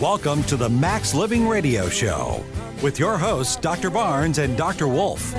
Welcome to the Max Living Radio Show with your hosts, Dr. Barnes and Dr. Wolf.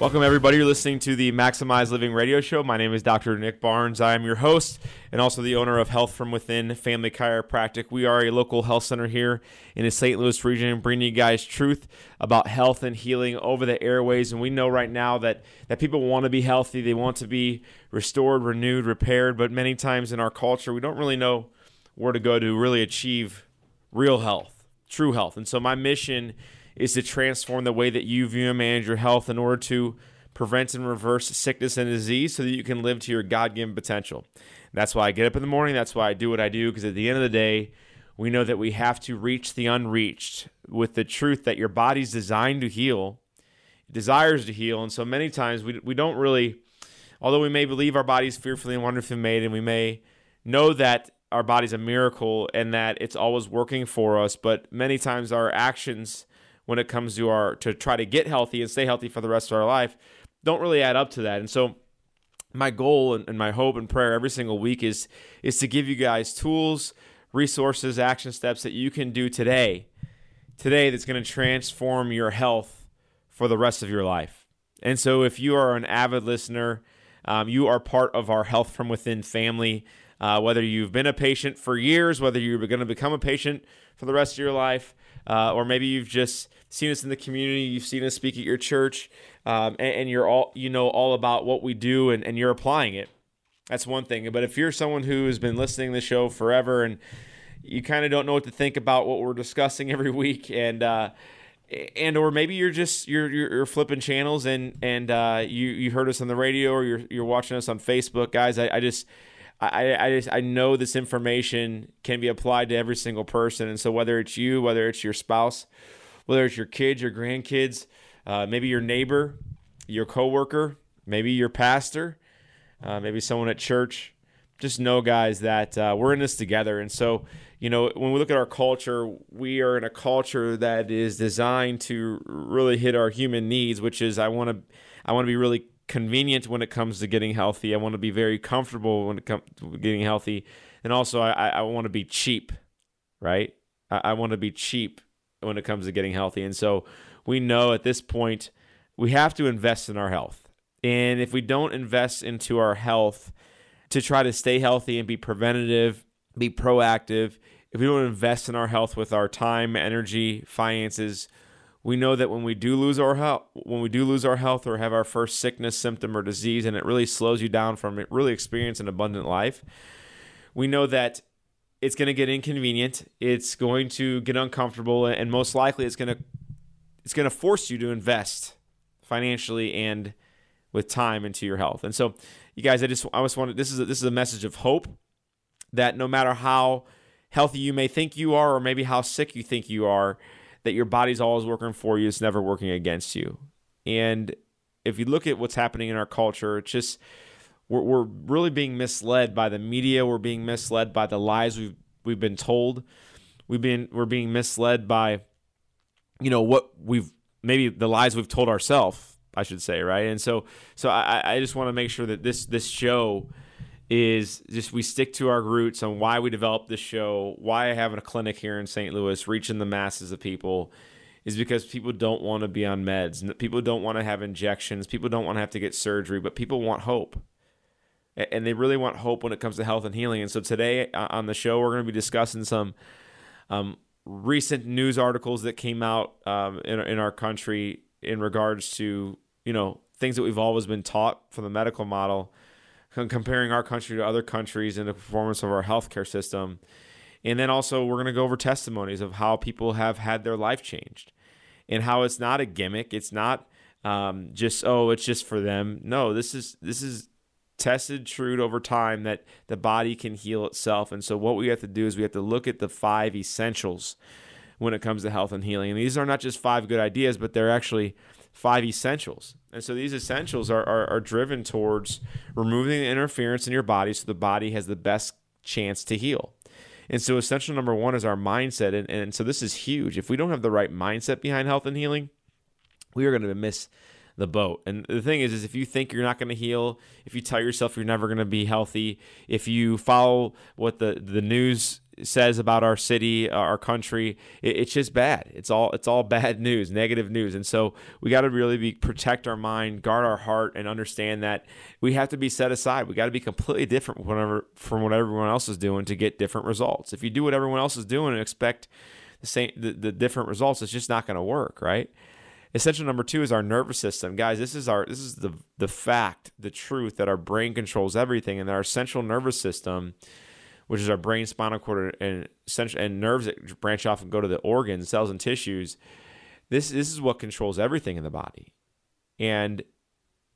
Welcome, everybody. You're listening to the Maximize Living Radio Show. My name is Dr. Nick Barnes. I am your host and also the owner of Health From Within Family Chiropractic. We are a local health center here in the St. Louis region, bringing you guys truth about health and healing over the airways. And we know right now that people want to be healthy. They want to be restored, renewed, repaired. But many times in our culture, we don't really know where to go to really achieve real health, true health. And so my mission is to transform the way that you view and manage your health in order to prevent and reverse sickness and disease so that you can live to your God-given potential. And that's why I get up in the morning. That's why I do what I do, because at the end of the day, we know that we have to reach the unreached with the truth that your body's designed to heal, desires to heal. And so many times we don't really, although we may believe our body's fearfully and wonderfully made, and we may know that our body's a miracle and that it's always working for us, but many times our actions when it comes to try to get healthy and stay healthy for the rest of our life don't really add up to that. And so my goal and my hope and prayer every single week is to give you guys tools, resources, action steps that you can do today that's going to transform your health for the rest of your life. And so if you are an avid listener, you are part of our Health From Within family. Whether you've been a patient for years, whether you're going to become a patient for the rest of your life, or maybe you've just seen us in the community, you've seen us speak at your church, and you know all about what we do and you're applying it. That's one thing. But if you're someone who has been listening to the show forever and you kind of don't know what to think about what we're discussing every week, and or maybe you're just you're flipping channels and you heard us on the radio or you're watching us on Facebook, guys, I know this information can be applied to every single person. And so whether it's you, whether it's your spouse, whether it's your kids, your grandkids, maybe your neighbor, your coworker, maybe your pastor, maybe someone at church, just know, guys, that we're in this together. And so, you know, when we look at our culture, we are in a culture that is designed to really hit our human needs, which is I want to be really convenient when it comes to getting healthy. I want to be very comfortable when it comes to getting healthy. And also I want to be cheap, right? I want to be cheap when it comes to getting healthy. And so we know at this point, we have to invest in our health. And if we don't invest into our health to try to stay healthy and be preventative, be proactive, if we don't invest in our health with our time, energy, finances, we know that when we do lose our health, or have our first sickness, symptom, or disease, and it really slows you down from really experiencing an abundant life, we know that it's going to get inconvenient, it's going to get uncomfortable, and most likely it's going to force you to invest financially and with time into your health. And so, you guys, I just wanted, this is a message of hope that no matter how healthy you may think you are, or maybe how sick you think you are, that your body's always working for you. It's never working against you. And if you look at what's happening in our culture, it's just we're really being misled by the media. We're being misled by the lies we've been told. We're being misled by, you know, what we've maybe the lies we've told ourselves, I should say, right? And so I just want to make sure that this show is just we stick to our roots on why we developed this show, why I have a clinic here in St. Louis, reaching the masses of people, is because people don't want to be on meds. People don't want to have injections. People don't want to have to get surgery, but people want hope. And they really want hope when it comes to health and healing. And so today on the show, we're going to be discussing some recent news articles that came out in our country in regards to, you know, things that we've always been taught from the medical model, comparing our country to other countries and the performance of our healthcare system. And then also we're going to go over testimonies of how people have had their life changed and how it's not a gimmick. It's not it's just for them. No, this is tested true over time that the body can heal itself. And so what we have to do is we have to look at the five essentials when it comes to health and healing. And these are not just five good ideas, but they're actually five essentials. And so these essentials are driven towards removing the interference in your body so the body has the best chance to heal. And so essential number one is our mindset. And so this is huge. If we don't have the right mindset behind health and healing, we are going to miss the boat. And the thing is if you think you're not going to heal, if you tell yourself you're never going to be healthy, if you follow what the news says about our city, our country, it's just bad. It's all bad news, negative news. And so we got to really protect our mind, guard our heart, and understand that we have to be set aside. We got to be completely different from what everyone else is doing to get different results. If you do what everyone else is doing and expect the different results, it's just not going to work, right? Essential number two is our nervous system. Guys, this is the fact, the truth that our brain controls everything, and that our central nervous system, which is our brain, spinal cord, and nerves that branch off and go to the organs, cells, and tissues. This is what controls everything in the body. And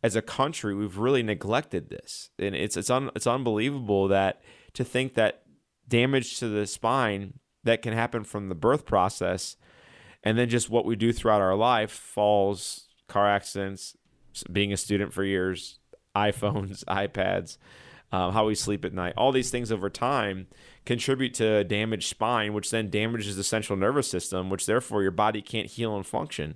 as a country, we've really neglected this. And it's unbelievable to think that damage to the spine that can happen from the birth process and then just what we do throughout our life, falls, car accidents, being a student for years, iPhones, iPads, how we sleep at night. All these things over time contribute to a damaged spine, which then damages the central nervous system, which therefore your body can't heal and function.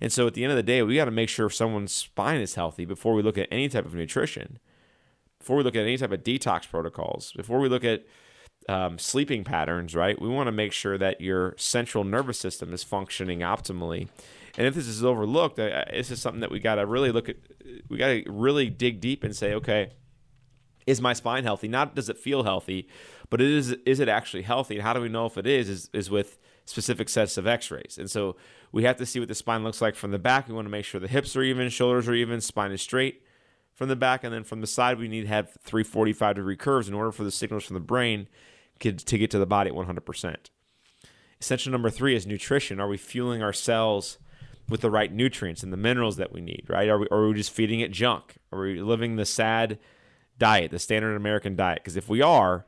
And so at the end of the day, we got to make sure someone's spine is healthy before we look at any type of nutrition, before we look at any type of detox protocols, before we look at sleeping patterns, right? We want to make sure that your central nervous system is functioning optimally. And if this is overlooked, this is something that we got to really look at. We got to really dig deep and say, okay, is my spine healthy? Not does it feel healthy, but is it actually healthy? And how do we know if it is with specific sets of x-rays. And so we have to see what the spine looks like from the back. We want to make sure the hips are even, shoulders are even, spine is straight from the back. And then from the side, we need to have 345-degree curves in order for the signals from the brain to get to the body at 100%. Essential number three is nutrition. Are we fueling our cells with the right nutrients and the minerals that we need, right? Are we just feeding it junk? Are we living the sad diet, the standard American diet? Because if we are,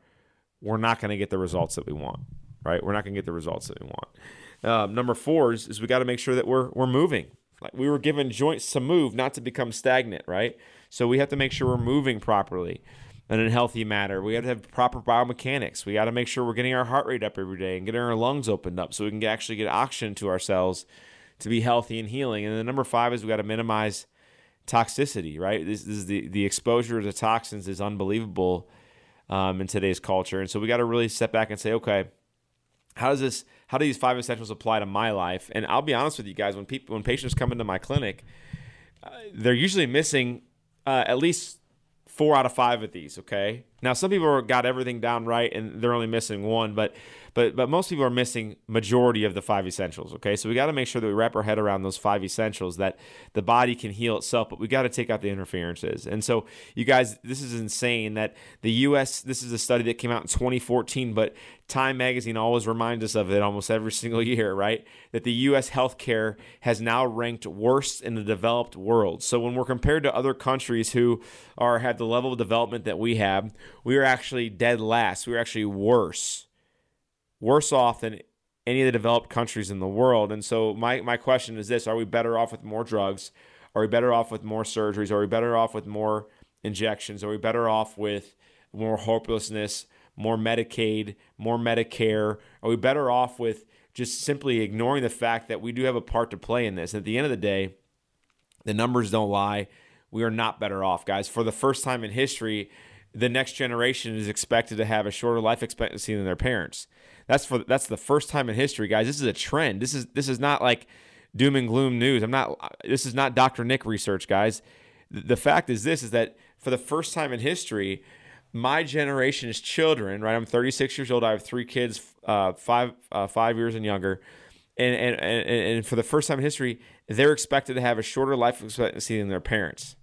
we're not going to get the results that we want, right? We're not going to get the results that we want. Number four is we got to make sure that we're moving. Like, we were given joints to move, not to become stagnant, right? So we have to make sure we're moving properly and in a healthy manner. We have to have proper biomechanics. We got to make sure we're getting our heart rate up every day and getting our lungs opened up so we can actually get oxygen to our cells to be healthy and healing. And then number five is we got to minimize toxicity, right? This is the exposure to toxins is unbelievable in today's culture, and so we got to really step back and say, okay, how do these five essentials apply to my life? And I'll be honest with you guys, when patients come into my clinic, they're usually missing at least 4 out of 5 of these. Okay, now some people got everything down right, and they're only missing one, but most people are missing majority of the five essentials. Okay, so we got to make sure that we wrap our head around those five essentials, that the body can heal itself, but we got to take out the interferences. And so, you guys, this is insane that the U.S. This is a study that came out in 2014, but Time Magazine always reminds us of it almost every single year, right? That the U.S. healthcare has now ranked worst in the developed world. So when we're compared to other countries who have the level of development that we have, we were actually dead last. We were actually worse off than any of the developed countries in the world. And so my question is this: are we better off with more drugs? Are we better off with more surgeries? Are we better off with more injections? Are we better off with more hopelessness, more Medicaid, more Medicare? Are we better off with just simply ignoring the fact that we do have a part to play in this? At the end of the day, the numbers don't lie. We are not better off, guys. For the first time in history, the next generation is expected to have a shorter life expectancy than their parents. That's the first time in history, guys. This is a trend. This is not like doom and gloom news. This is not Dr. Nick research, guys. The fact is this: is that for the first time in history, my generation's children, right? I'm 36 years old. I have 3 kids, 5 years and younger, and for the first time in history, they're expected to have a shorter life expectancy than their parents.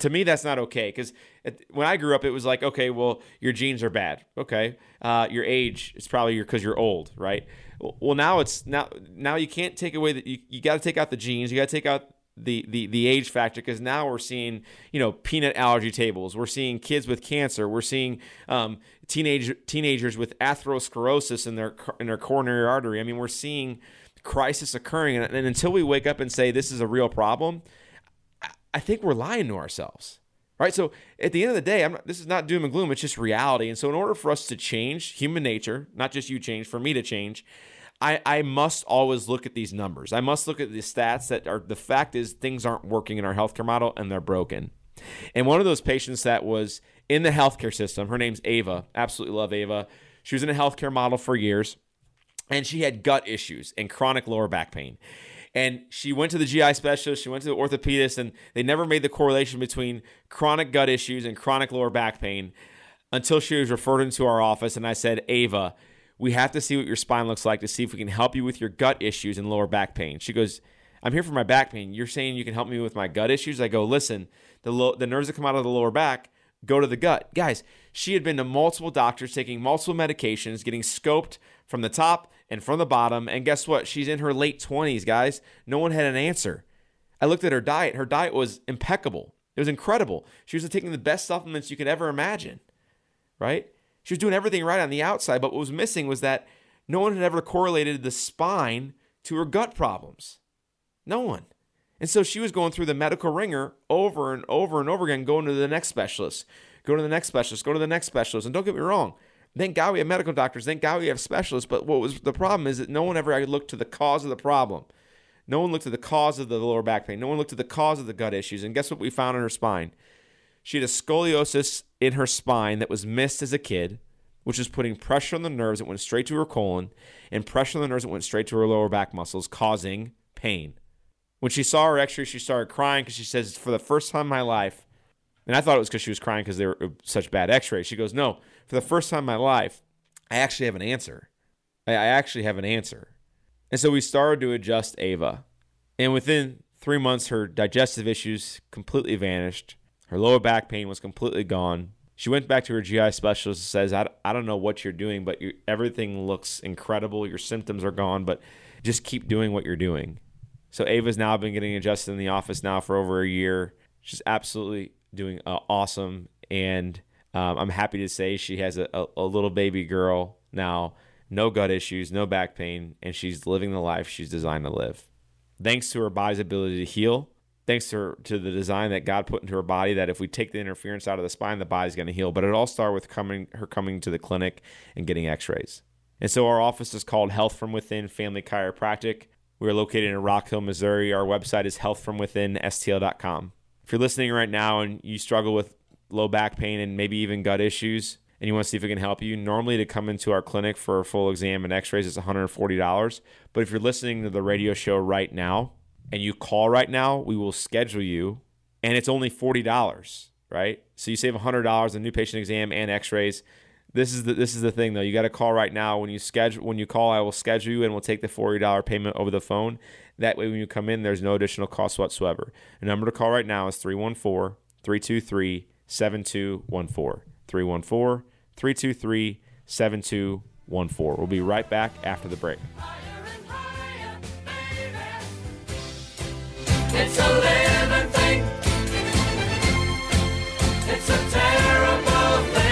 To me, that's not okay, because when I grew up, it was like, okay, well, your genes are bad. Okay, your age is probably because you're old, right? Well, now you can't take away that. You got to take out the genes. You got to take out the age factor, because now we're seeing, you know, peanut allergy tables. We're seeing kids with cancer. We're seeing teenagers with atherosclerosis in their coronary artery. I mean, we're seeing crisis occurring, and until we wake up and say this is a real problem, I think we're lying to ourselves. Right? So at the end of the day, this is not doom and gloom. It's just reality. And so in order for us to change human nature, not just you change, for me to change, I must always look at these numbers. I must look at the stats that are, the fact is things aren't working in our healthcare model and they're broken. And one of those patients that was in the healthcare system, her name's Ava, absolutely love Ava. She was in a healthcare model for years, and she had gut issues and chronic lower back pain. And she went to the GI specialist, she went to the orthopedist, and they never made the correlation between chronic gut issues and chronic lower back pain until she was referred into our office. And I said, Ava, we have to see what your spine looks like to see if we can help you with your gut issues and lower back pain. She goes, I'm here for my back pain. You're saying you can help me with my gut issues? I go, listen, the nerves that come out of the lower back go to the gut. Guys, she had been to multiple doctors, taking multiple medications, getting scoped from the top and from the bottom. And guess what? She's in her late 20s, guys. No one had an answer. I looked at her diet. Her diet was impeccable. It was incredible. She was taking the best supplements you could ever imagine, right? She was doing everything right on the outside, but what was missing was that no one had ever correlated the spine to her gut problems. No one. And so she was going through the medical ringer over and over and over again, going to the next specialist, go to the next specialist, go to the next specialist. And don't get me wrong, thank God we have medical doctors, thank God we have specialists, but what was the problem is that no one ever looked to the cause of the problem. No one looked at the cause of the lower back pain. No one looked at the cause of the gut issues. And guess what we found in her spine? She had a scoliosis in her spine that was missed as a kid, which was putting pressure on the nerves that went straight to her colon and pressure on the nerves that went straight to her lower back muscles, causing pain. When she saw her x-ray, she started crying because she says, for the first time in my life, and I thought it was because she was crying because they were such bad x-rays. She goes, no, for the first time in my life, I actually have an answer. I actually have an answer. And so we started to adjust Ava. And within 3 months, her digestive issues completely vanished. Her lower back pain was completely gone. She went back to her GI specialist and says, I don't know what you're doing, but everything looks incredible. Your symptoms are gone, but just keep doing what you're doing. So Ava's now been getting adjusted in the office now for over a year. She's absolutely doing awesome. And I'm happy to say she has a little baby girl now, no gut issues, no back pain, and she's living the life she's designed to live. Thanks to her body's ability to heal, thanks to the design that God put into her body, that if we take the interference out of the spine, the body's going to heal. But it all started with her coming to the clinic and getting x-rays. And so our office is called Health From Within Family Chiropractic. We're located in Rock Hill, Missouri. Our website is healthfromwithinstl.com. If you're listening right now and you struggle with low back pain and maybe even gut issues, and you want to see if we can help you, normally to come into our clinic for a full exam and x-rays, it's $140. But if you're listening to the radio show right now and you call right now, we will schedule you, and it's only $40, right? So you save $100 on new patient exam and x-rays. This is the thing, though. You got to call right now. When you call, I will schedule you, and we'll take the $40 payment over the phone. That way, when you come in, there's no additional cost whatsoever. The number to call right now is 314-323-7214. 314-323-7214. We'll be right back after the break. Higher and higher, baby. It's a living thing. It's a terrible thing.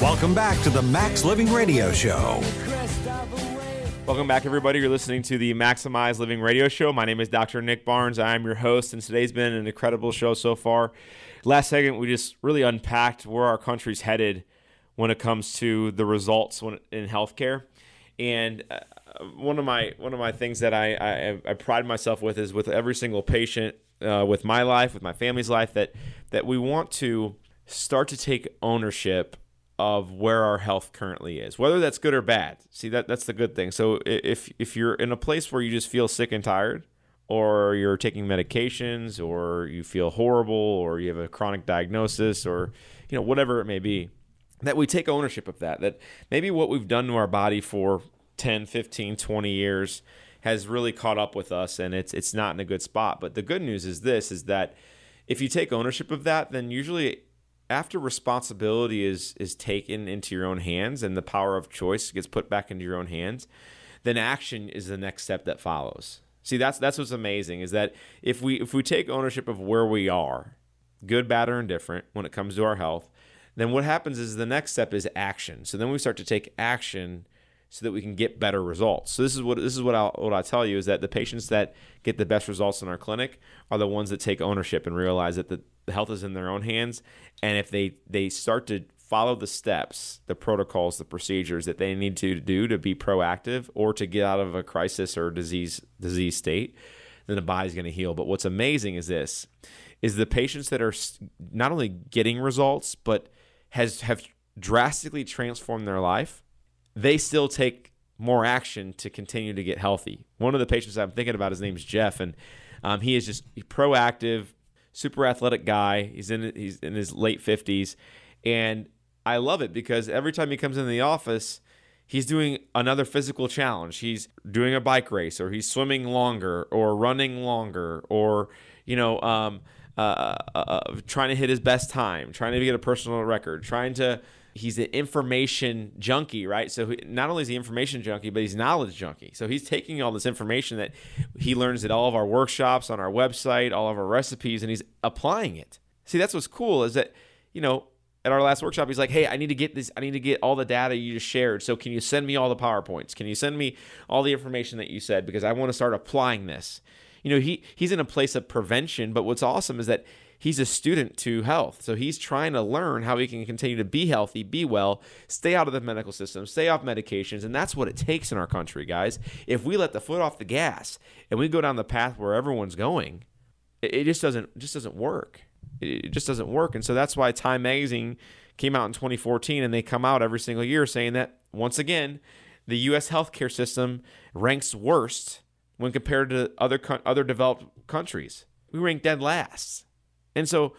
Welcome back to the Max Living Radio Show. Welcome back, everybody. You're listening to the Maximize Living Radio Show. My name is Dr. Nick Barnes. I am your host, and today's been an incredible show so far. Last segment, we just really unpacked where our country's headed when it comes to the results in healthcare. And one of my things that I pride myself with is with every single patient, with my life, with my family's life, that we want to start to take ownership of where our health currently is, whether that's good or bad. See, that's the good thing. So if you're in a place where you just feel sick and tired, or you're taking medications, or you feel horrible, or you have a chronic diagnosis, or whatever it may be, that we take ownership of that maybe what we've done to our body for 10, 15, 20 years has really caught up with us, and it's not in a good spot. But the good news is that if you take ownership of that, then usually after responsibility is taken into your own hands and the power of choice gets put back into your own hands, then action is the next step that follows. See, that's what's amazing, is that if we take ownership of where we are, good, bad, or indifferent, when it comes to our health, then what happens is the next step is action. So then we start to take action so that we can get better results. So this is what I tell you, is that the patients that get the best results in our clinic are the ones that take ownership and realize that the health is in their own hands. And if they start to follow the steps, the protocols, the procedures that they need to do to be proactive or to get out of a crisis or disease state, then the body's going to heal. But what's amazing is this, is the patients that are not only getting results, but have drastically transformed their life, they still take more action to continue to get healthy. One of the patients I'm thinking about, his name's Jeff, and he is just proactive, super athletic guy. He's in his late 50s, and I love it because every time he comes into the office, he's doing another physical challenge. He's doing a bike race, or he's swimming longer, or running longer, or trying to hit his best time, trying to get a personal record, he's an information junkie, right? So not only is he an information junkie, but he's a knowledge junkie. So he's taking all this information that he learns at all of our workshops, on our website, all of our recipes, and he's applying it. See, that's what's cool, is that, at our last workshop, he's like, hey, I need to get all the data you just shared. So can you send me all the PowerPoints? Can you send me all the information that you said? Because I want to start applying this. He's in a place of prevention, but what's awesome is that he's a student to health. So he's trying to learn how he can continue to be healthy, be well, stay out of the medical system, stay off medications. And that's what it takes in our country, guys. If we let the foot off the gas and we go down the path where everyone's going, it just doesn't work. It just doesn't work. And so that's why Time Magazine came out in 2014, and they come out every single year saying that, once again, the U.S. healthcare system ranks worst when compared to other developed countries. We rank dead last. And so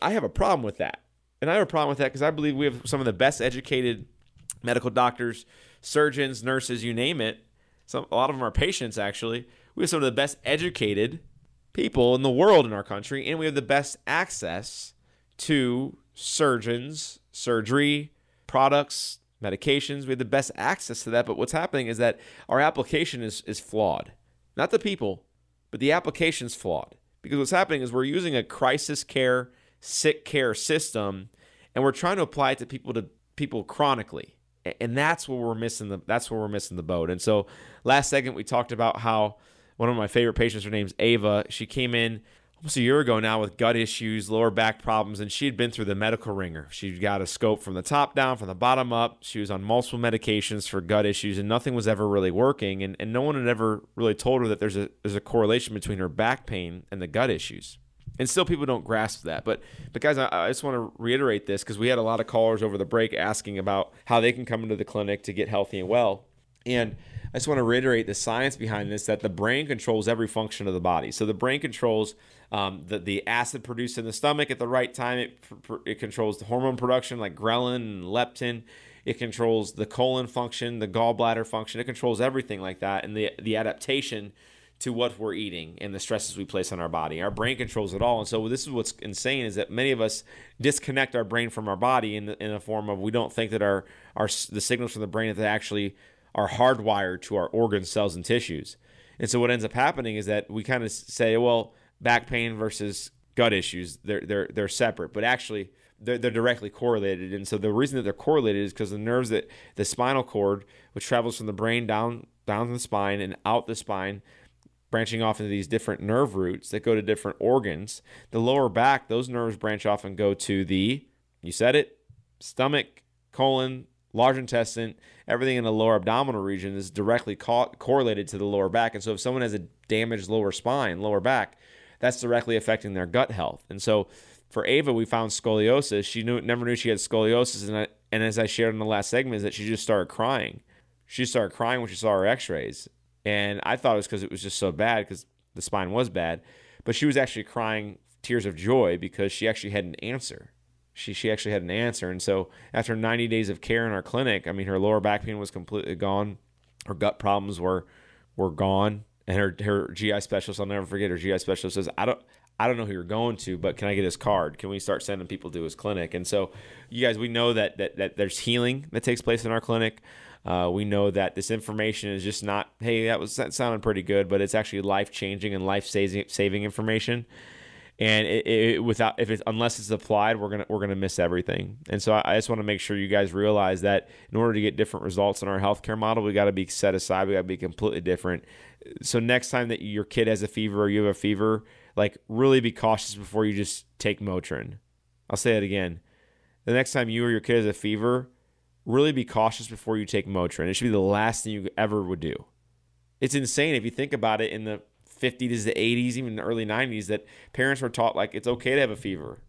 I have a problem with that. And I have a problem with that because I believe we have some of the best educated medical doctors, surgeons, nurses, you name it. A lot of them are patients, actually. We have some of the best educated people in the world in our country, and we have the best access to surgeons, surgery, products, medications. We have the best access to that. But what's happening is that our application is flawed. Not the people, but the application's flawed. Because what's happening is we're using a crisis care, sick care system, and we're trying to apply it to people chronically, and that's where we're missing the boat. And so last segment we talked about how one of my favorite patients, her name's Ava, she came in almost a year ago now with gut issues, lower back problems, and she had been through the medical ringer. She got a scope from the top down, from the bottom up. She was on multiple medications for gut issues, and nothing was ever really working, and no one had ever really told her that there's a correlation between her back pain and the gut issues. And still people don't grasp that. But guys, I just want to reiterate this because we had a lot of callers over the break asking about how they can come into the clinic to get healthy and well. And I just want to reiterate the science behind this, that the brain controls every function of the body. So the brain controls the acid produced in the stomach at the right time. It controls the hormone production like ghrelin and leptin. It controls the colon function, the gallbladder function. It controls everything like that, and the adaptation to what we're eating and the stresses we place on our body. Our brain controls it all. And so this is what's insane, is that many of us disconnect our brain from our body in the form of, we don't think that the signals from the brain that actually are hardwired to our organs, cells, and tissues. And so what ends up happening is that we kind of say, well, back pain versus gut issues, they're separate, but actually they're directly correlated. And so the reason that they're correlated is because the nerves, that the spinal cord, which travels from the brain down the spine and out the spine, branching off into these different nerve roots that go to different organs. The lower back, those nerves branch off and go to the, you said it, stomach, colon, large intestine. Everything in the lower abdominal region is directly correlated to the lower back. And so if someone has a damaged lower spine, lower back, that's directly affecting their gut health. And so for Ava, we found scoliosis. She never knew she had scoliosis. And as I shared in the last segment, is that she just started crying. She started crying when she saw her x-rays. And I thought it was because it was just so bad, because the spine was bad. But she was actually crying tears of joy because she actually had an answer. She actually had an answer. And so after 90 days of care in our clinic, I mean, her lower back pain was completely gone. Her gut problems were gone. And her GI specialist, I'll never forget, her GI specialist says, I don't I don't know who you're going to, but can I get his card? Can we start sending people to his clinic? And so, you guys, we know that that there's healing that takes place in our clinic. We know that this information is just not, hey, that sounded pretty good, but it's actually life-changing and life-saving information. And unless it's applied, we're gonna miss everything. And so I just want to make sure you guys realize that in order to get different results in our healthcare model, we got to be set aside. We got to be completely different. So next time that your kid has a fever or you have a fever, like, really be cautious before you just take Motrin. I'll say that again. The next time you or your kid has a fever, really be cautious before you take Motrin. It should be the last thing you ever would do. It's insane if you think about it in the 50s, the 80s, even the early 90s, that parents were taught, like, it's okay to have a fever.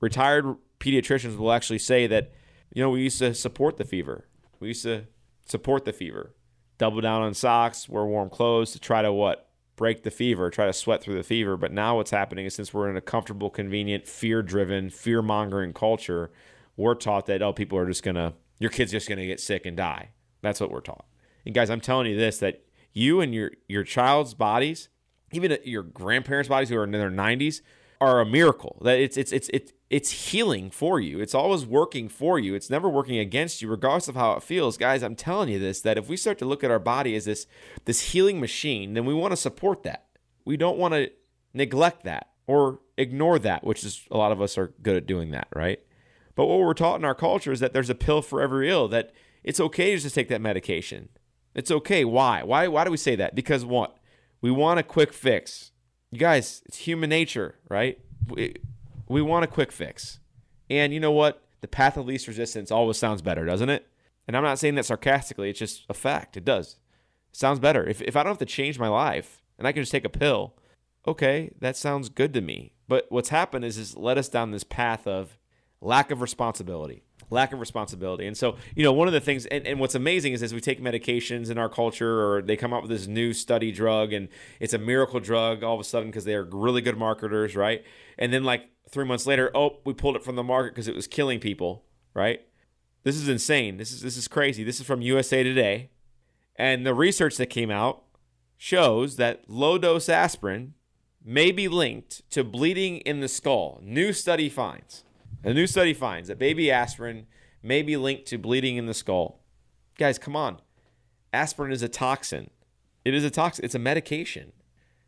Retired pediatricians will actually say that, you know, we used to support the fever. We used to support the fever. Double down on socks, wear warm clothes to try to what? Break the fever, try to sweat through the fever. But now what's happening is, since we're in a comfortable, convenient, fear-driven, fear-mongering culture, we're taught that, oh, people are just going to, your kid's just going to get sick and die. That's what we're taught. And guys, I'm telling you this, that you and your child's bodies, even your grandparents' bodies who are in their 90s, are a miracle. That it's healing for you. It's always working for you. It's never working against you, regardless of how it feels. Guys, I'm telling you this, that if we start to look at our body as this healing machine, then we want to support that. We don't want to neglect that or ignore that, which is, a lot of us are good at doing that, right? But what we're taught in our culture is that there's a pill for every ill, that it's okay to just take that medication. It's okay. Why? Why do we say that? Because what? We want a quick fix. You guys, it's human nature, right? We want a quick fix. And you know what? The path of least resistance always sounds better, doesn't it? And I'm not saying that sarcastically. It's just a fact. It does. It sounds better. If I don't have to change my life and I can just take a pill, okay, that sounds good to me. But what's happened is led us down this path of lack of responsibility. And so, you know, one of the things, and what's amazing is as we take medications in our culture, or they come up with this new study drug and it's a miracle drug all of a sudden because they are really good marketers, right? And then like 3 months later, oh, we pulled it from the market because it was killing people, right? This is insane. This is crazy. This is from USA Today. And the research that came out shows that low-dose aspirin may be linked to bleeding in the skull. A new study finds that baby aspirin may be linked to bleeding in the skull. Guys, come on. Aspirin is a toxin. It is a toxin. It's a medication.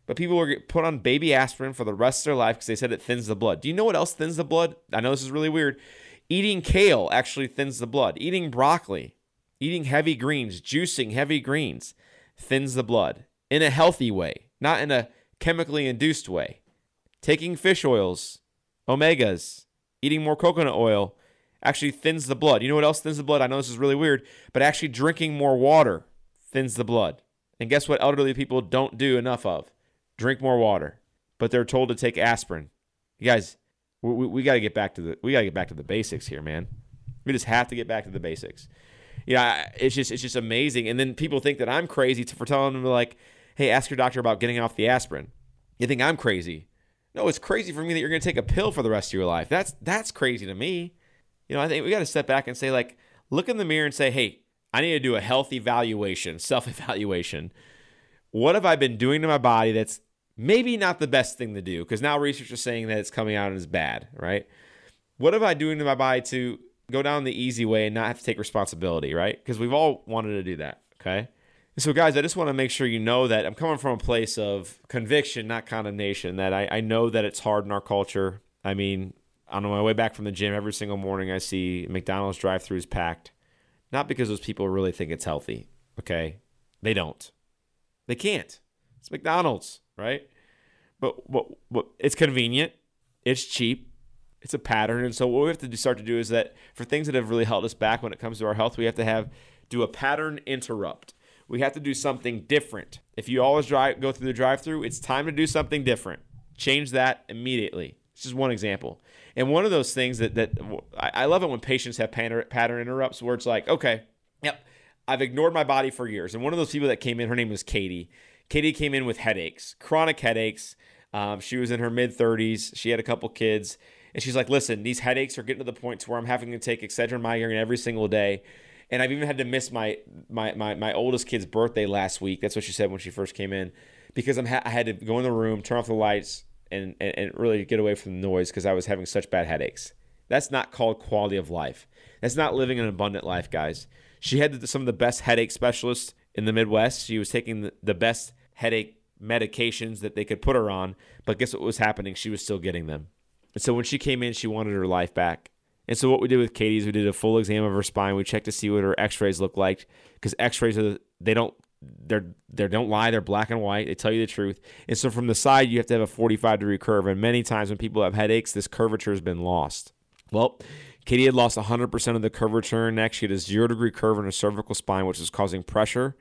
But people are put on baby aspirin for the rest of their life because they said it thins the blood. Do you know what else thins the blood? I know this is really weird. Eating kale actually thins the blood. Eating broccoli, eating heavy greens, juicing heavy greens thins the blood in a healthy way, not in a chemically induced way. Taking fish oils, omegas, eating more coconut oil actually thins the blood. You know what else thins the blood? I know this is really weird, but actually drinking more water thins the blood. And guess what elderly people don't do enough of? Drink more water. But they're told to take aspirin. You guys, we got to get back to the basics here, man. We just have to get back to the basics. Yeah, it's just amazing. And then people think that I'm crazy for telling them, like, hey, ask your doctor about getting off the aspirin. You think I'm crazy? No, it's crazy for me that you're going to take a pill for the rest of your life. That's crazy to me. You know, I think we got to step back and say, like, look in the mirror and say, hey, I need to do a health evaluation, self-evaluation. What have I been doing to my body that's maybe not the best thing to do? Because now research is saying that it's coming out and it's bad, right? What am I doing to my body to go down the easy way and not have to take responsibility, right? Because we've all wanted to do that, okay? So, guys, I just want to make sure you know that I'm coming from a place of conviction, not condemnation, that I know that it's hard in our culture. I mean, on my way back from the gym every single morning, I see McDonald's drive-thrus packed, not because those people really think it's healthy, okay? They don't. They can't. It's McDonald's, right? But it's convenient. It's cheap. It's a pattern. And so what we have to start to do is that for things that have really held us back when it comes to our health, we have to do a pattern interrupt. We have to do something different. If you always go through the drive-thru, it's time to do something different. Change that immediately. It's just one example. And one of those things that I love it when patients have pattern interrupts where it's like, okay, yep, I've ignored my body for years. And one of those people that came in, her name was Katie. Katie came in with headaches, chronic headaches. She was in her mid-30s. She had a couple kids. And she's like, listen, these headaches are getting to the point to where I'm having to take Excedrin migraine every single day. And I've even had to miss my oldest kid's birthday last week. That's what she said when she first came in, because I had to go in the room, turn off the lights, and really get away from the noise because I was having such bad headaches. That's not called quality of life. That's not living an abundant life, guys. She had some of the best headache specialists in the Midwest. She was taking the best headache medications that they could put her on, but guess what was happening? She was still getting them. And so when she came in, she wanted her life back. And so what we did with Katie is we did a full exam of her spine. We checked to see what her x-rays looked like, because x-rays, they don't lie. They're black and white. They tell you the truth. And so from the side, you have to have a 45-degree curve. And many times when people have headaches, this curvature has been lost. Well, Katie had lost 100% of the curvature in her neck. She had a 0-degree curve in her cervical spine, which was causing pressure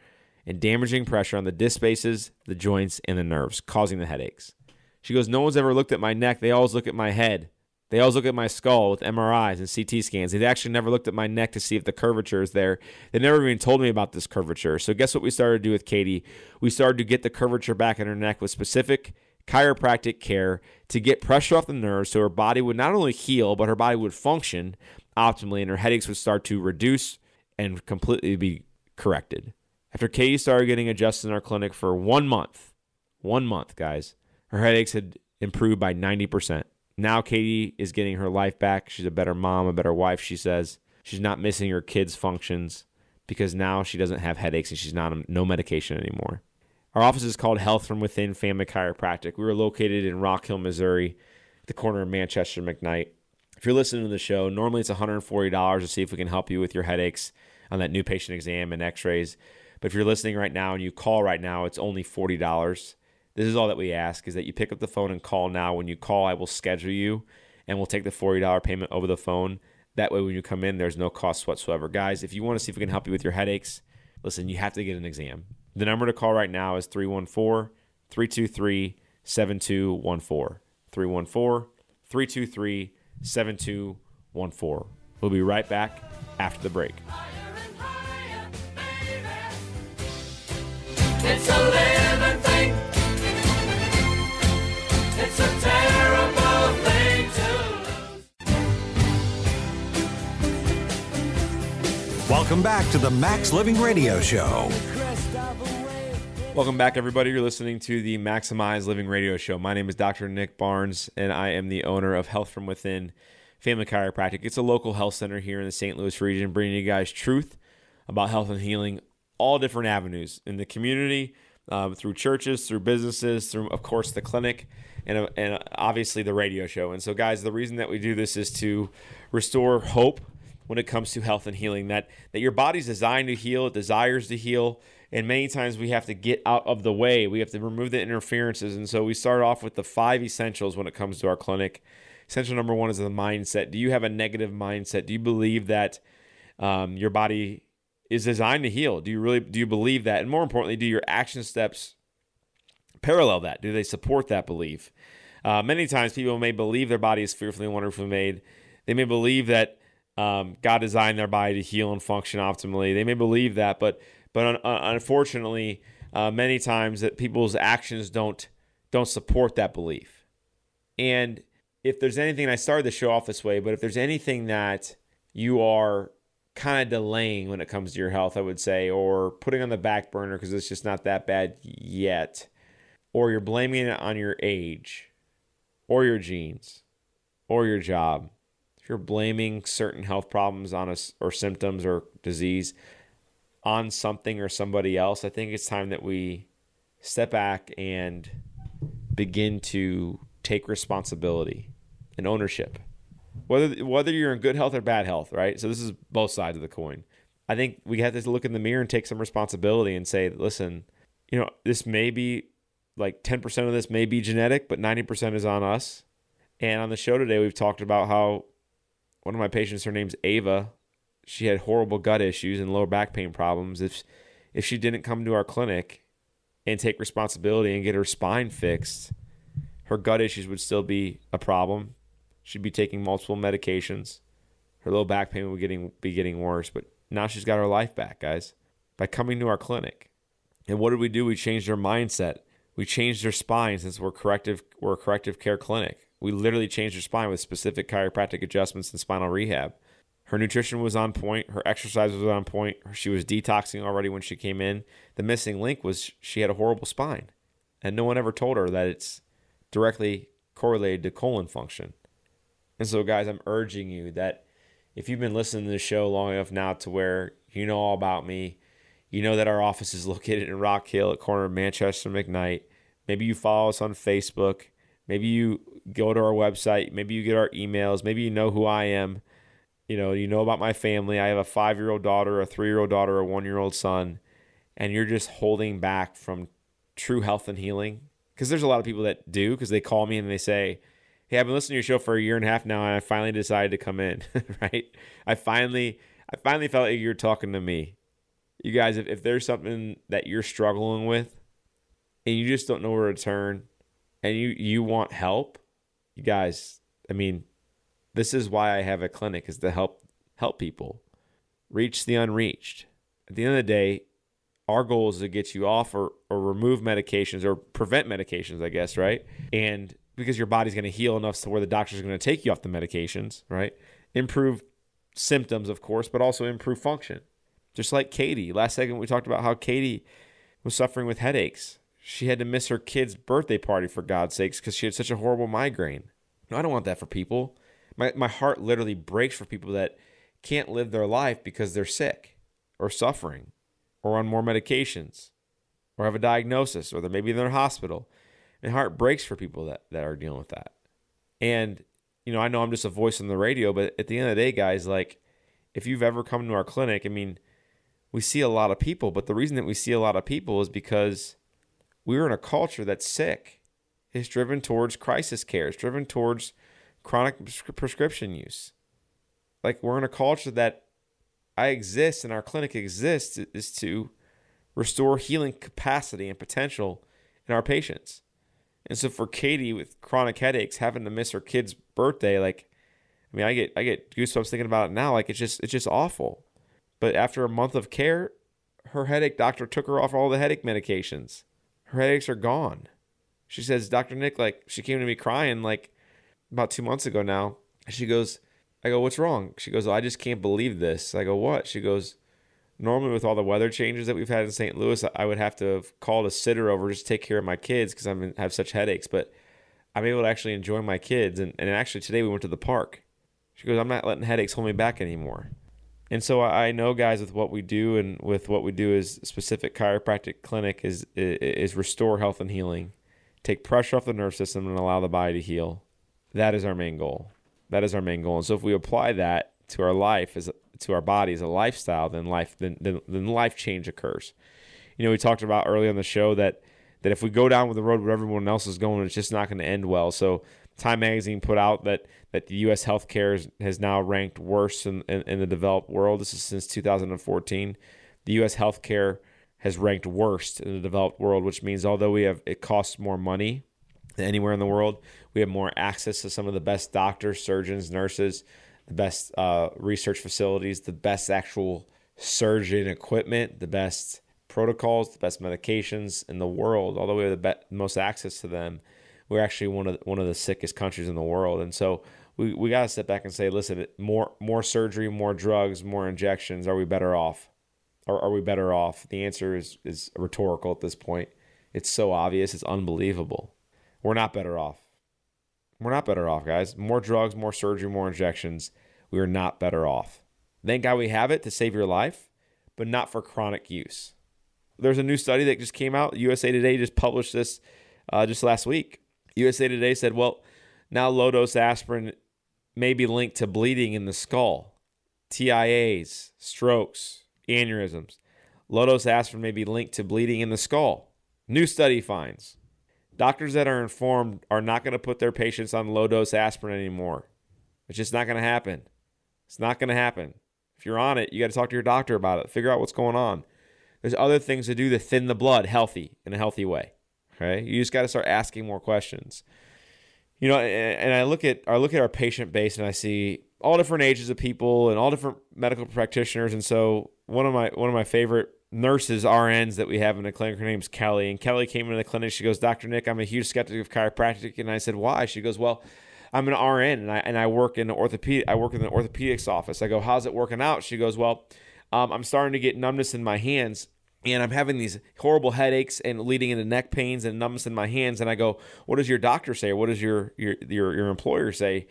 and damaging pressure on the disc spaces, the joints, and the nerves, causing the headaches. She goes, no one's ever looked at my neck. They always look at my head. They always look at my skull with MRIs and CT scans. They've actually never looked at my neck to see if the curvature is there. They never even told me about this curvature. So guess what we started to do with Katie? We started to get the curvature back in her neck with specific chiropractic care to get pressure off the nerves so her body would not only heal, but her body would function optimally and her headaches would start to reduce and completely be corrected. After Katie started getting adjusted in our clinic for 1 month, guys, her headaches had improved by 90%. Now Katie is getting her life back. She's a better mom, a better wife, she says. She's not missing her kids' functions because now she doesn't have headaches and she's not no medication anymore. Our office is called Health From Within Family Chiropractic. We were located in Rock Hill, Missouri, at the corner of Manchester and McKnight. If you're listening to the show, normally it's $140 to see if we can help you with your headaches on that new patient exam and x-rays. But if you're listening right now and you call right now, it's only $40. This is all that we ask, is that you pick up the phone and call now. When you call, I will schedule you, and we'll take the $40 payment over the phone. That way, when you come in, there's no cost whatsoever. Guys, if you want to see if we can help you with your headaches, listen, you have to get an exam. The number to call right now is 314-323-7214. 314-323-7214. We'll be right back after the break. Higher and higher, baby. It's a living thing. It's a terrible thing to lose. Welcome back to the Max Living Radio Show. Welcome back, everybody. You're listening to the Maximize Living Radio Show. My name is Dr. Nick Barnes, and I am the owner of Health From Within Family Chiropractic. It's a local health center here in the St. Louis region, bringing you guys truth about health and healing, all different avenues in the community, through churches, through businesses, through, of course, the clinic, and obviously the radio show. And so, guys, the reason that we do this is to restore hope when it comes to health and healing, that your body's designed to heal, it desires to heal, and many times we have to get out of the way. We have to remove the interferences. And so we start off with the 5 essentials when it comes to our clinic. Essential number 1 is the mindset. Do you have a negative mindset? Do you believe that your body is designed to heal? Do you believe that? And more importantly, do your action steps parallel that? Do they support that belief? Many times people may believe their body is fearfully and wonderfully made. They may believe that God designed their body to heal and function optimally. They may believe that, but unfortunately, many times that people's actions don't support that belief. And if there's anything, and I started the show off this way, but if there's anything that you are kind of delaying when it comes to your health, I would say, or putting on the back burner because it's just not that bad yet, or you're blaming it on your age or your genes or your job, if you're blaming certain health problems on us or symptoms or disease on something or somebody else, I think it's time that we step back and begin to take responsibility and ownership. Whether you're in good health or bad health, right? So this is both sides of the coin. I think we have to look in the mirror and take some responsibility and say, listen, you know, this may be like 10% of this may be genetic, but 90% is on us. And on the show today, we've talked about how one of my patients, her name's Ava, she had horrible gut issues and lower back pain problems. If she didn't come to our clinic and take responsibility and get her spine fixed, her gut issues would still be a problem. She'd be taking multiple medications. Her low back pain would be getting worse, but now she's got her life back, guys, by coming to our clinic. And what did we do? We changed her mindset. We changed her spine, since we're a corrective care clinic. We literally changed her spine with specific chiropractic adjustments and spinal rehab. Her nutrition was on point. Her exercise was on point. She was detoxing already when she came in. The missing link was she had a horrible spine, and no one ever told her that it's directly correlated to colon function. And so, guys, I'm urging you that if you've been listening to this show long enough now to where you know all about me, you know that our office is located in Rock Hill at corner of Manchester and McKnight. Maybe you follow us on Facebook. Maybe you go to our website. Maybe you get our emails. Maybe you know who I am. You know about my family. I have a 5-year-old daughter, a 3-year-old daughter, a 1-year-old son, and you're just holding back from true health and healing. Because there's a lot of people that do, because they call me and they say, hey, I've been listening to your show for a year and a half now, and I finally decided to come in, right? I finally felt like you were talking to me. You guys, if there's something that you're struggling with and you just don't know where to turn and you want help, you guys, I mean, this is why I have a clinic, is to help people reach the unreached. At the end of the day, our goal is to get you off or remove medications or prevent medications, I guess, right? And because your body's going to heal enough to where the doctor's going to take you off the medications, right? Improve symptoms, of course, but also improve function. Just like Katie. Last segment, we talked about how Katie was suffering with headaches. She had to miss her kid's birthday party, for God's sakes, because she had such a horrible migraine. No, I don't want that for people. My heart literally breaks for people that can't live their life because they're sick or suffering or on more medications or have a diagnosis or they're maybe in their hospital. My heart breaks for people that are dealing with that. And, I know I'm just a voice on the radio, but at the end of the day, guys, like, if you've ever come to our clinic, I mean, we see a lot of people, but the reason that we see a lot of people is because we're in a culture that's sick. It's driven towards crisis care. It's driven towards chronic prescription use. Like, we're in a culture that I exist and our clinic exists is to restore healing capacity and potential in our patients. And so for Katie with chronic headaches, having to miss her kid's birthday, like, I mean, I get goosebumps thinking about it now. Like, it's just awful. But after a month of care, her headache doctor took her off all the headache medications. Her headaches are gone. She says, Dr. Nick, like, she came to me crying like about 2 months ago now. She goes, I go, what's wrong? She goes, oh, I just can't believe this. I go, what? She goes, normally with all the weather changes that we've had in St. Louis, I would have to have called a sitter over just to take care of my kids because I have such headaches. But I'm able to actually enjoy my kids. And actually today we went to the park. She goes, I'm not letting headaches hold me back anymore. And so I know, guys, with what we do and with what we do is specific chiropractic clinic is restore health and healing, take pressure off the nerve system and allow the body to heal. That is our main goal. That is our main goal. And so if we apply that to our life, to our body as a lifestyle, then life change occurs. We talked about early on the show that if we go down with the road where everyone else is going, it's just not going to end well. So Time Magazine put out that the U.S. healthcare has now ranked worse in the developed world. This is since 2014. The U.S. healthcare has ranked worst in the developed world, which means although it costs more money than anywhere in the world, we have more access to some of the best doctors, surgeons, nurses, the best research facilities, the best actual surgeon equipment, the best protocols, the best medications in the world. Although we have the most access to them, we're actually one of the sickest countries in the world. And so we got to step back and say, listen, more surgery, more drugs, more injections. Are we better off? Or are we better off? The answer is rhetorical at this point. It's so obvious. It's unbelievable. We're not better off. We're not better off, guys. More drugs, more surgery, more injections. We are not better off. Thank God we have it to save your life, but not for chronic use. There's a new study that just came out. USA Today just published this just last week. USA Today said, well, now low-dose aspirin may be linked to bleeding in the skull, TIAs, strokes, aneurysms. Low-dose aspirin may be linked to bleeding in the skull. New study finds doctors that are informed are not going to put their patients on low-dose aspirin anymore. It's just not going to happen. It's not going to happen. If you're on it, you got to talk to your doctor about it. Figure out what's going on. There's other things to do to thin the blood in a healthy way. Right? You just got to start asking more questions. And I look at our patient base and I see all different ages of people and all different medical practitioners. And so one of my favorite nurses, RNs that we have in the clinic, her name's Kelly. And Kelly came into the clinic. She goes, Dr. Nick, I'm a huge skeptic of chiropractic. And I said, why? She goes, well, I'm an RN and I work in the orthopedics office. I go, how's it working out? She goes, well, I'm starting to get numbness in my hands. and I'm having these horrible headaches and leading into neck pains and numbness in my hands. And I go, what does your doctor say? What does your employer say?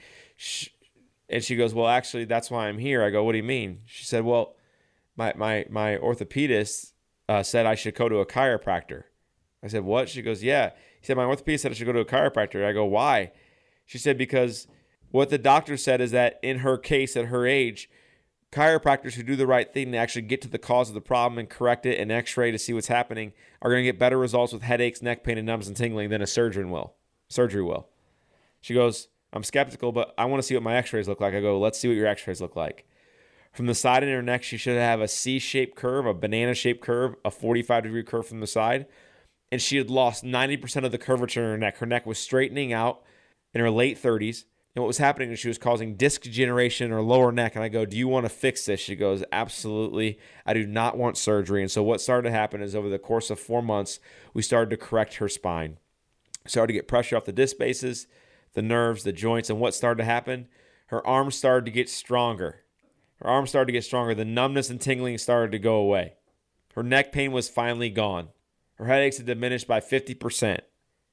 And she goes, well, actually, that's why I'm here. I go, what do you mean? She said, well, my orthopedist said I should go to a chiropractor. I said, what? She goes, yeah. He said, my orthopedist said I should go to a chiropractor. I go, why? She said, because what the doctor said is that in her case, at her age, chiropractors who do the right thing to actually get to the cause of the problem and correct it and x-ray to see what's happening are going to get better results with headaches, neck pain, and numbness and tingling than a surgeon will. Surgery will. She goes, I'm skeptical, but I want to see what my x-rays look like. I go, let's see what your x-rays look like. From the side in her neck, she should have a C-shaped curve, a banana-shaped curve, a 45-degree curve from the side, and she had lost 90% of the curvature in her neck. Her neck was straightening out in her late 30s. And what was happening is she was causing disc degeneration in her lower neck. And I go, do you want to fix this? She goes, absolutely. I do not want surgery. And so what started to happen is over the course of 4 months, we started to correct her spine. Started to get pressure off the disc spaces, the nerves, the joints. And what started to happen? Her arms started to get stronger. Her arms started to get stronger. The numbness and tingling started to go away. Her neck pain was finally gone. Her headaches had diminished by 50%.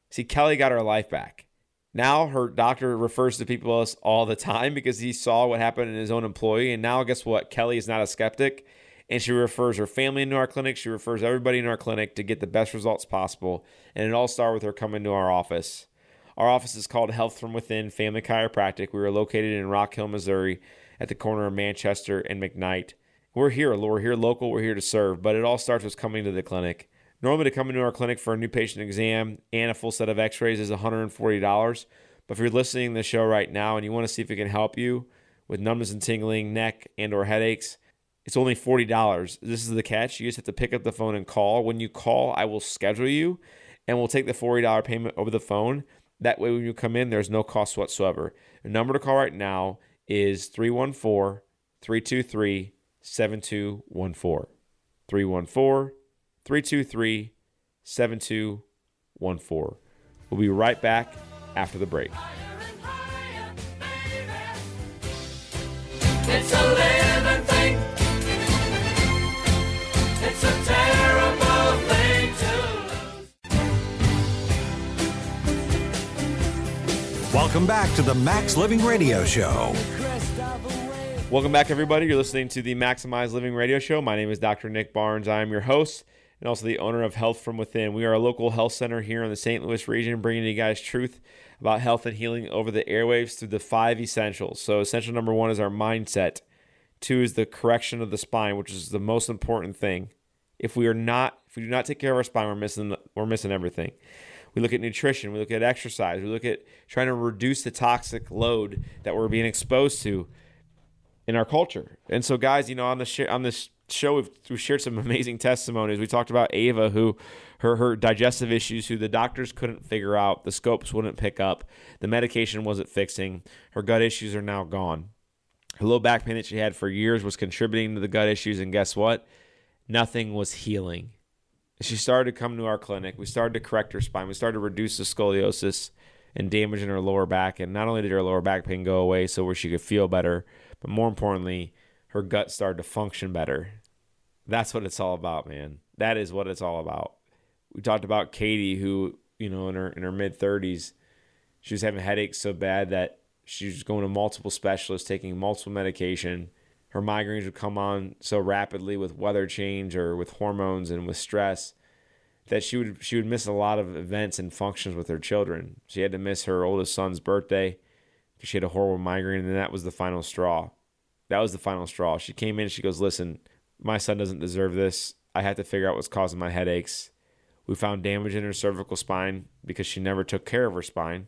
See, Kelly got her life back. Now her doctor refers to people else all the time because he saw what happened in his own employee. And now guess what? Kelly is not a skeptic, and she refers her family into our clinic. She refers everybody in our clinic to get the best results possible. And it all started with her coming to our office. Our office is called Health From Within Family Chiropractic. We are located in Rock Hill, Missouri at the corner of Manchester and McKnight. We're here local, we're here to serve, but it all starts with coming to the clinic. Normally to come into our clinic for a new patient exam and a full set of x-rays is $140. But if you're listening to the show right now and you want to see if it can help you with numbness and tingling, neck and or headaches, it's only $40. This is the catch. You just have to pick up the phone and call. When you call, I will schedule you and we'll take the $40 payment over the phone. That way when you come in, there's no cost whatsoever. The number to call right now is 314-323-7214. 314-323-7214. We'll be right back after the break. Higher and higher, baby. It's a living thing. It's a terrible thing to lose. Welcome back to the Max Living Radio Show. Welcome back, everybody. You're listening to the Maximize Living Radio Show. My name is Dr. Nick Barnes. I am your host and also the owner of Health From Within. We are a local health center here in the St. Louis region, bringing you guys truth about health and healing over the airwaves through the 5 essentials. So essential number 1 is our mindset. 2 is the correction of the spine, which is the most important thing. If we do not take care of our spine, we're missing everything. We look at nutrition, we look at exercise, we look at trying to reduce the toxic load that we're being exposed to in our culture. And so guys, you know, on this show we've shared some amazing testimonies. We talked about Ava, who her digestive issues, who the doctors couldn't figure out, the scopes wouldn't pick up, the medication wasn't fixing. Her gut issues are now gone. Her low back pain that she had for years was contributing to the gut issues, and guess what? Nothing was healing. She started to come to our clinic. We started to correct her spine. We started to reduce the scoliosis and damage in her lower back, and not only did her lower back pain go away so where she could feel better, but more importantly, her gut started to function better. That's what it's all about, man. That is what it's all about. We talked about Katie, who, you know, in her mid-30s, she was having headaches so bad that she was going to multiple specialists, taking multiple medication. Her migraines would come on so rapidly with weather change or with hormones and with stress that she would miss a lot of events and functions with her children. She had to miss her oldest son's birthday because she had a horrible migraine, and then that was the final straw. That was the final straw. She came in and she goes, listen, my son doesn't deserve this. I have to figure out what's causing my headaches. We found damage in her cervical spine because she never took care of her spine.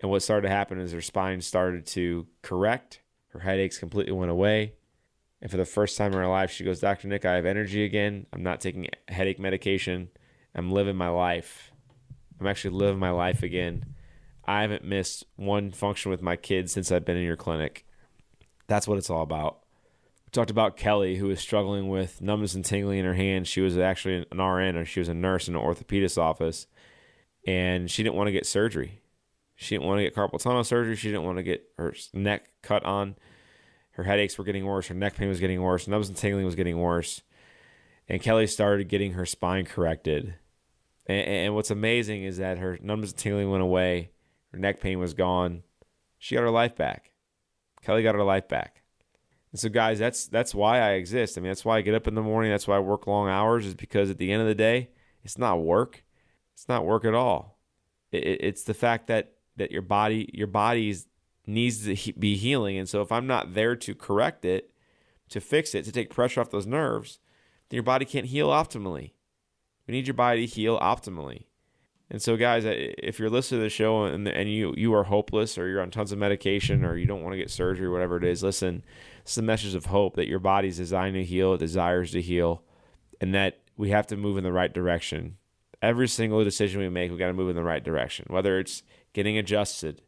And what started to happen is her spine started to correct. Her headaches completely went away. And for the first time in her life, she goes, Dr. Nick, I have energy again. I'm not taking headache medication. I'm living my life. I'm actually living my life again. I haven't missed one function with my kids since I've been in your clinic. That's what it's all about. We talked about Kelly, who was struggling with numbness and tingling in her hands. She was actually an RN, or she was a nurse in an orthopedist's office, and she didn't want to get surgery. She didn't want to get carpal tunnel surgery. She didn't want to get her neck cut on. Her headaches were getting worse. Her neck pain was getting worse. Numbness and tingling was getting worse. And Kelly started getting her spine corrected. And what's amazing is that her numbness and tingling went away. Her neck pain was gone. She got her life back. Kelly got her life back. And so, guys, that's why I exist. I mean, that's why I get up in the morning. That's why I work long hours, is because at the end of the day, it's not work. It's not work at all. It's the fact that your body needs to be healing. And so if I'm not there to correct it, to fix it, to take pressure off those nerves, then your body can't heal optimally. We need your body to heal optimally. And so, guys, if you're listening to the show and you are hopeless, or you're on tons of medication, or you don't want to get surgery, or whatever it is, listen, it's a message of hope that your body's designed to heal, it desires to heal, and that we have to move in the right direction. Every single decision we make, we got to move in the right direction, whether it's getting adjusted,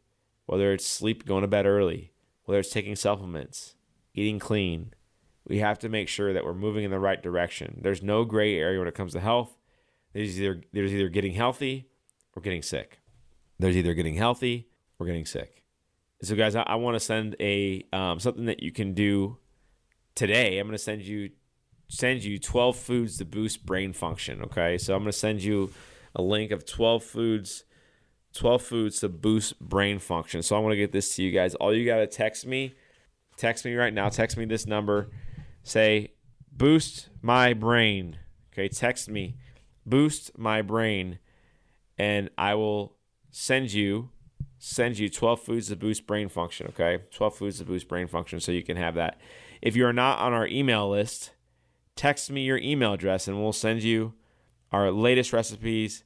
whether it's sleep, going to bed early, whether it's taking supplements, eating clean. We have to make sure that we're moving in the right direction. There's no gray area when it comes to health. There's either getting healthy or getting sick. There's either getting healthy or getting sick. So, guys, I want to send a something that you can do today. I'm going to send you 12 foods to boost brain function, okay? So I'm going to send you a link of 12 foods to boost brain function. So I want to get this to you guys. All you got to text me right now. Text me this number. Say, boost my brain, okay? Text me, boost my brain, and I will send you 12 foods to boost brain function, okay? 12 foods to boost brain function, so you can have that. If you're not on our email list, text me your email address, and we'll send you our latest recipes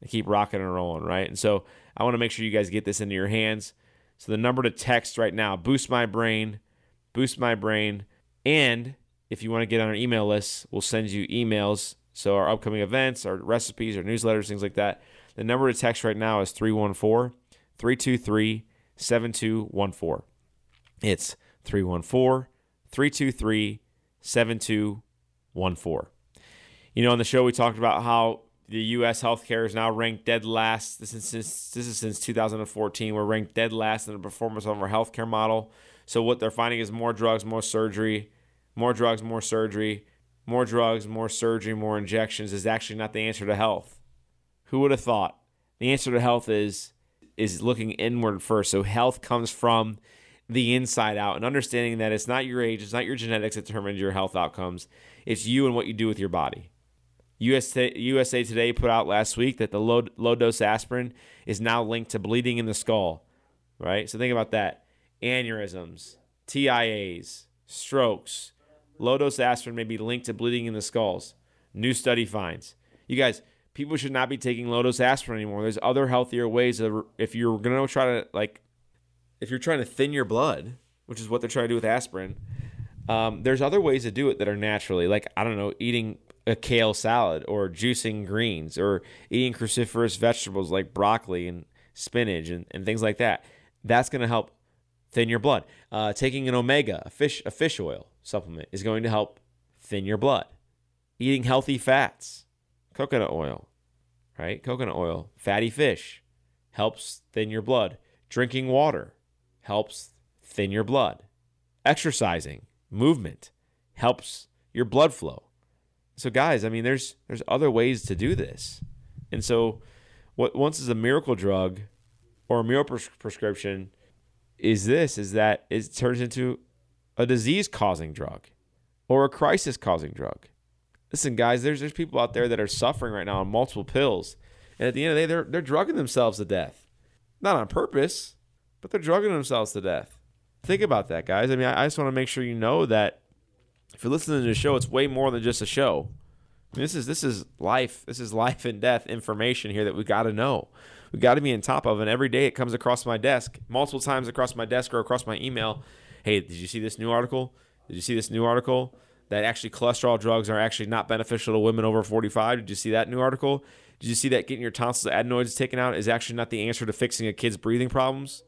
and keep rocking and rolling, right? And so I want to make sure you guys get this into your hands. So the number to text right now, boost my brain. And if you want to get on our email list, we'll send you emails. So our upcoming events, our recipes, our newsletters, things like that. The number to text right now is 314-323-7214. It's 314-323-7214. 1-4. You know, on the show we talked about how the U.S. healthcare is now ranked dead last. This is since 2014. We're ranked dead last in the performance of our healthcare model. So what they're finding is more drugs, more surgery, more injections is actually not the answer to health. Who would have thought? The answer to health is looking inward first. So health comes from the inside out, and understanding that it's not your age, it's not your genetics that determines your health outcomes. It's you and what you do with your body. USA Today put out last week that the low-dose aspirin is now linked to bleeding in the skull, right? So think about that. Aneurysms, TIAs, strokes. Low-dose aspirin may be linked to bleeding in the skulls. New study finds. You guys, people should not be taking low-dose aspirin anymore. There's other healthier ways. If you're going to try to, like, if you're trying to thin your blood, which is what they're trying to do with aspirin, there's other ways to do it that are naturally, like, I don't know, eating a kale salad or juicing greens or eating cruciferous vegetables like broccoli and spinach and things like that. That's going to help thin your blood. Taking an omega, a fish oil supplement, is going to help thin your blood. Eating healthy fats, coconut oil, right? Coconut oil, fatty fish, helps thin your blood. Drinking water helps thin your blood. Exercising, movement, helps your blood flow. So, guys, I mean, there's other ways to do this. And so what once is a miracle drug or a miracle prescription is that it turns into a disease-causing drug or a crisis-causing drug. Listen, guys, there's people out there that are suffering right now on multiple pills, and at the end of the day, they're drugging themselves to death. Not on purpose, but they're drugging themselves to death. Think about that, guys. I mean, I just want to make sure you know that if you're listening to the show, it's way more than just a show. I mean, this is life. This is life and death information here that we got to know. We got to be on top of, and every day it comes across my desk, multiple times across my desk or across my email. Hey, did you see this new article? Did you see this new article that actually cholesterol drugs are actually not beneficial to women over 45? Did you see that new article? Did you see that getting your tonsils adenoids taken out is actually not the answer to fixing a kid's breathing problems?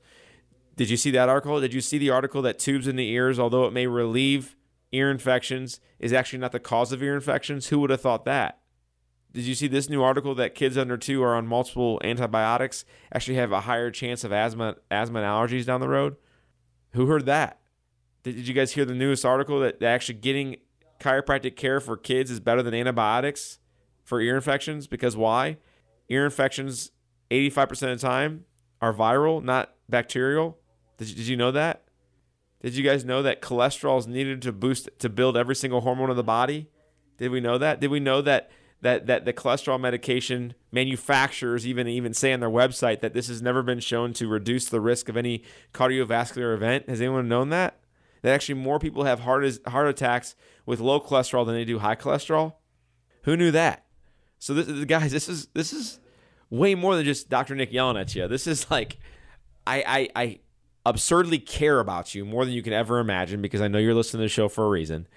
Did you see that article? Did you see the article that tubes in the ears, although it may relieve ear infections, is actually not the cause of ear infections? Who would have thought that? Did you see this new article that kids under 2 are on multiple antibiotics actually have a higher chance of asthma and allergies down the road? Who heard that? Did you guys hear the newest article that actually getting chiropractic care for kids is better than antibiotics for ear infections, because why? Ear infections 85% of the time are viral, not bacterial. Did you know that? Did you guys know that cholesterol is needed to build every single hormone of the body? Did we know that? Did we know that the cholesterol medication manufacturers even say on their website that this has never been shown to reduce the risk of any cardiovascular event? Has anyone known that? That actually more people have heart attacks with low cholesterol than they do high cholesterol? Who knew that? So guys, this is way more than just Dr. Nick yelling at you. This is like, I absurdly care about you more than you can ever imagine, because I know you're listening to the show for a reason.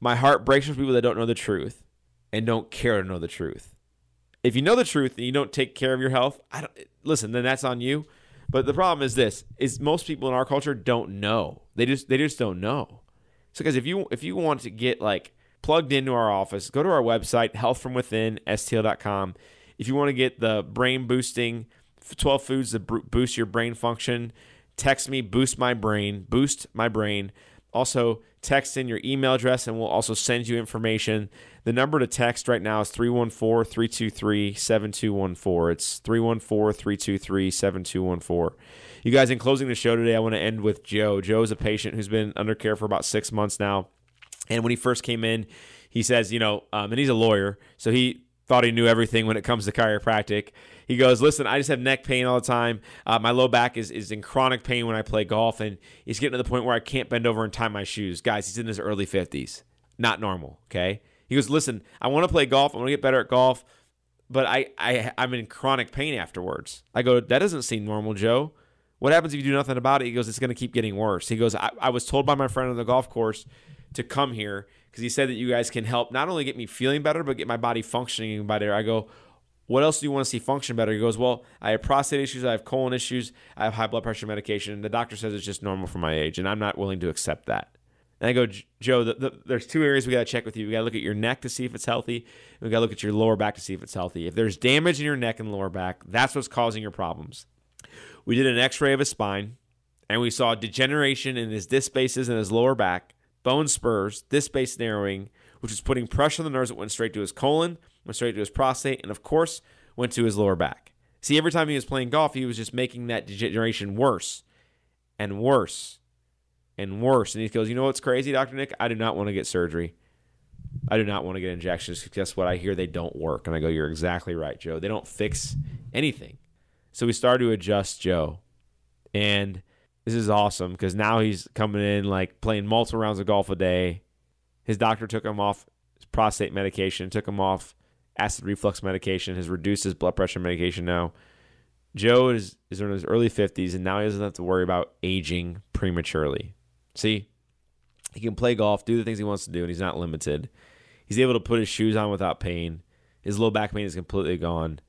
My heart breaks for people that don't know the truth and don't care to know the truth. If you know the truth and you don't take care of your health, then that's on you. But the problem is this: is most people in our culture don't know. They just don't know. So guys, if you want to get like plugged into our office, go to our website, healthfromwithinstl.com. If you want to get the brain boosting 12 foods to boost your brain function, text me, boost my brain. Also, text in your email address and we'll also send you information. The number to text right now is 314-323-7214. It's 314-323-7214. You guys, in closing the show today, I want to end with Joe. Joe's a patient who's been under care for about 6 months now. And when he first came in, he says, and he's a lawyer, so he thought he knew everything when it comes to chiropractic. He goes, listen, I just have neck pain all the time. My low back is in chronic pain when I play golf, and he's getting to the point where I can't bend over and tie my shoes. Guys, he's in his early 50s. Not normal, okay? He goes, listen, I want to play golf. I want to get better at golf, but I'm in chronic pain afterwards. I go, that doesn't seem normal, Joe. What happens if you do nothing about it? He goes, it's going to keep getting worse. He goes, I was told by my friend on the golf course to come here because he said that you guys can help not only get me feeling better, but get my body functioning better. I go, what else do you want to see function better? He goes, well, I have prostate issues, I have colon issues, I have high blood pressure medication. The doctor says it's just normal for my age, and I'm not willing to accept that. And I go, Joe, there's two areas we got to check with you. We got to look at your neck to see if it's healthy, and we got to look at your lower back to see if it's healthy. If there's damage in your neck and lower back, that's what's causing your problems. We did an x-ray of his spine, and we saw degeneration in his disc spaces and his lower back, bone spurs, disc space narrowing, which is putting pressure on the nerves that went straight to his colon, went straight to his prostate, and of course, went to his lower back. See, every time he was playing golf, he was just making that degeneration worse and worse and worse. And he goes, you know what's crazy, Dr. Nick? I do not want to get surgery. I do not want to get injections because guess what? I hear they don't work. And I go, you're exactly right, Joe. They don't fix anything. So we started to adjust Joe. And this is awesome because now he's coming in like playing multiple rounds of golf a day. His doctor took him off his prostate medication, took him off acid reflux medication, has reduced his blood pressure medication now. Joe is in his early 50s, and now he doesn't have to worry about aging prematurely. See, he can play golf, do the things he wants to do, and he's not limited. He's able to put his shoes on without pain. His low back pain is completely gone.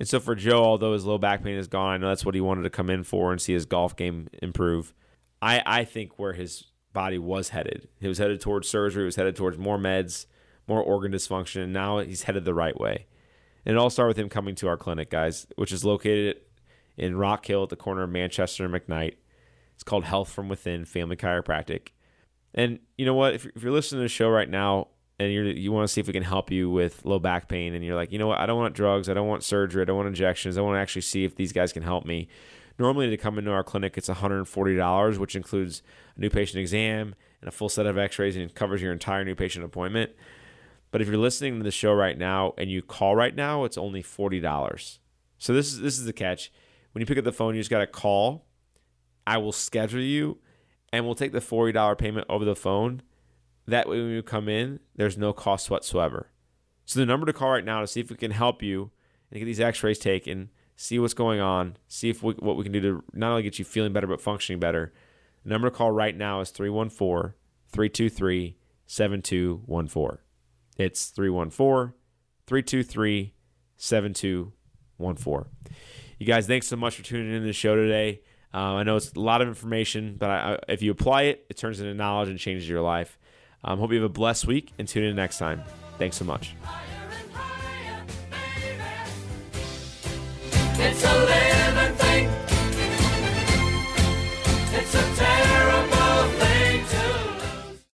And so for Joe, although his low back pain is gone, I know that's what he wanted to come in for and see his golf game improve. I think where his body was headed. He was headed towards surgery. He was headed towards more meds, more organ dysfunction, and now he's headed the right way. And it all started with him coming to our clinic, guys, which is located in Rock Hill at the corner of Manchester and McKnight. It's called Health From Within Family Chiropractic. And you know what? If you're listening to the show right now and you want to see if we can help you with low back pain and you're like, you know what? I don't want drugs. I don't want surgery. I don't want injections. I want to actually see if these guys can help me. Normally, to come into our clinic, it's $140, which includes a new patient exam and a full set of x-rays and covers your entire new patient appointment. But if you're listening to the show right now and you call right now, it's only $40. So this is the catch. When you pick up the phone, you just got to call. I will schedule you, and we'll take the $40 payment over the phone. That way, when you come in, there's no cost whatsoever. So the number to call right now to see if we can help you and get these x-rays taken, see what's going on, see if what we can do to not only get you feeling better but functioning better. The number to call right now is 314-323-7214. It's 314-323-7214. You guys, thanks so much for tuning in to the show today. I know it's a lot of information, but if you apply it, it turns into knowledge and changes your life. Hope you have a blessed week and tune in next time. Thanks so much.